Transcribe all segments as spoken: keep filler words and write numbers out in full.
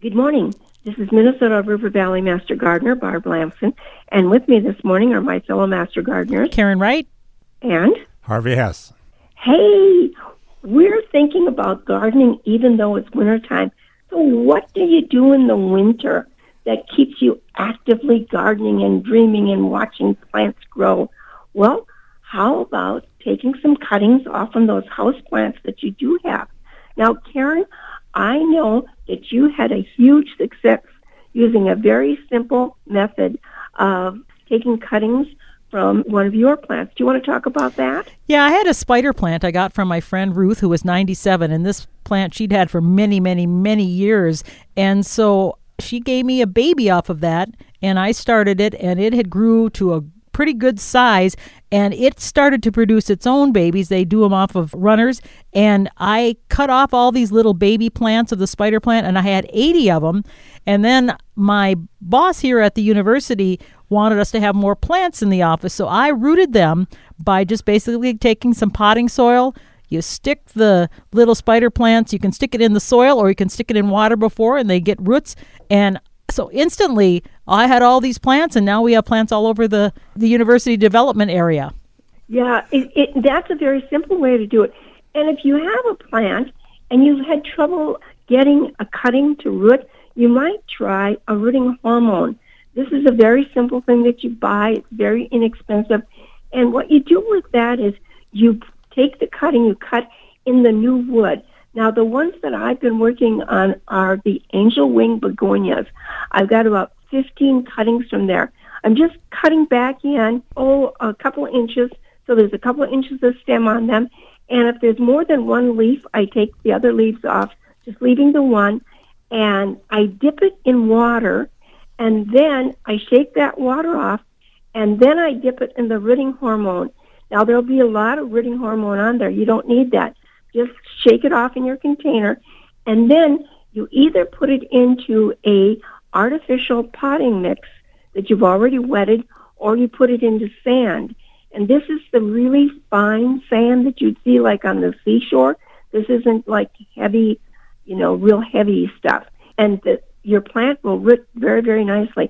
Good morning. This is Minnesota River Valley Master Gardener, Barb Lamson, and with me this morning are my fellow Master Gardeners, Karen Wright and Harvey Hess. Hey, we're thinking about gardening even though it's wintertime. So what do you do in the winter that keeps you actively gardening and dreaming and watching plants grow? Well, how about taking some cuttings off from those houseplants that you do have? Now, Karen, I know that you had a huge success using a very simple method of taking cuttings from one of your plants. Do you want to talk about that? Yeah, I had a spider plant I got from my friend Ruth, who was ninety-seven, and this plant she'd had for many, many, many years. And so she gave me a baby off of that, and I started it, and it had grew to a pretty good size, and it started to produce its own babies. They do them off of runners, and I cut off all these little baby plants of the spider plant, and I had eighty of them. And then my boss here at the university wanted us to have more plants in the office, so I rooted them by just basically taking some potting soil. You stick the little spider plants, you can stick it in the soil, or you can stick it in water before, and they get roots. And so instantly, I had all these plants, and now we have plants all over the, the university development area. Yeah, it, it, that's a very simple way to do it. And if you have a plant and you've had trouble getting a cutting to root, you might try a rooting hormone. This is a very simple thing that you buy. It's very inexpensive. And what you do with that is you take the cutting, you cut in the new wood. Now, the ones that I've been working on are the angel wing begonias. I've got about fifteen cuttings from there. I'm just cutting back in, oh, a couple of inches. So there's a couple of inches of stem on them. And if there's more than one leaf, I take the other leaves off, just leaving the one. And I dip it in water, and then I shake that water off, and then I dip it in the rooting hormone. Now, there'll be a lot of rooting hormone on there. You don't need that. Just shake it off in your container, and then you either put it into a artificial potting mix that you've already wetted, or you put it into sand. And this is the really fine sand that you'd see like on the seashore. This isn't like heavy, you know, real heavy stuff. And the, your plant will root very, very nicely.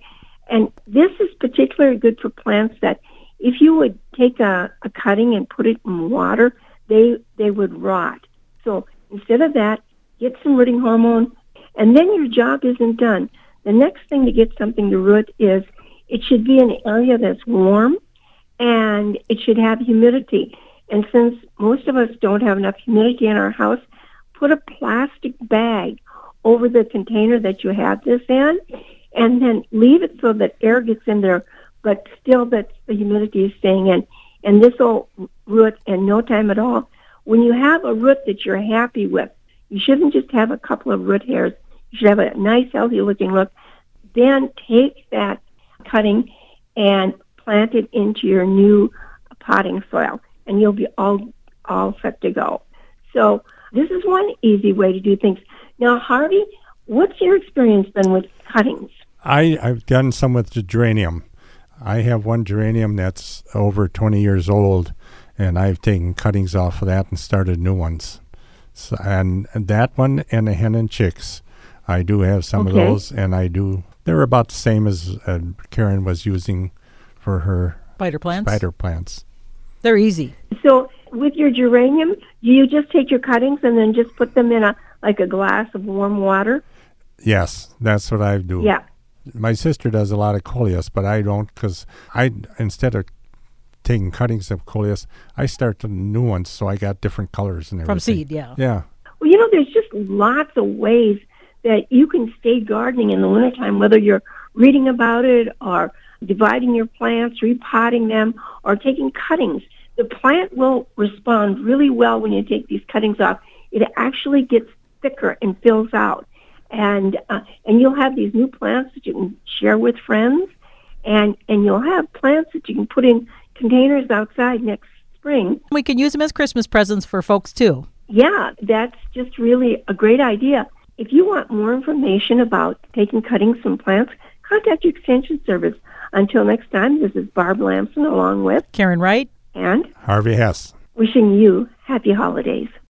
And this is particularly good for plants that if you would take a, a cutting and put it in water, they they would rot. So instead of that, get some rooting hormone, and then your job isn't done. The next thing to get something to root is it should be an area that's warm, and it should have humidity. And since most of us don't have enough humidity in our house, put a plastic bag over the container that you have this in, and then leave it so that air gets in there, but still that the humidity is staying in. And this will root in no time at all. When you have a root that you're happy with, you shouldn't just have a couple of root hairs. You should have a nice, healthy-looking look. Then take that cutting and plant it into your new potting soil, and you'll be all all set to go. So this is one easy way to do things. Now, Harvey, what's your experience been with cuttings? I, I've done some with the geranium. I have one geranium that's over twenty years old, and I've taken cuttings off of that and started new ones. So, and that one and the hen and chicks, I do have some okay. of those, and I do. They're about the same as uh, Karen was using for her spider plants. Spider plants. They're easy. So with your geranium, do you just take your cuttings and then just put them in a like a glass of warm water? Yes, that's what I do. Yeah. My sister does a lot of coleus, but I don't because I, instead of taking cuttings of coleus, I start the new ones, so I got different colors and everything. From seed, yeah. Yeah. Well, you know, there's just lots of ways that you can stay gardening in the wintertime, whether you're reading about it or dividing your plants, repotting them, or taking cuttings. The plant will respond really well when you take these cuttings off. It actually gets thicker and fills out. And uh, and you'll have these new plants that you can share with friends, and, and you'll have plants that you can put in containers outside next spring. We can use them as Christmas presents for folks, too. Yeah, that's just really a great idea. If you want more information about taking cuttings from plants, contact your Extension Service. Until next time, this is Barb Lamson along with Karen Wright and Harvey Hess. Wishing you happy holidays.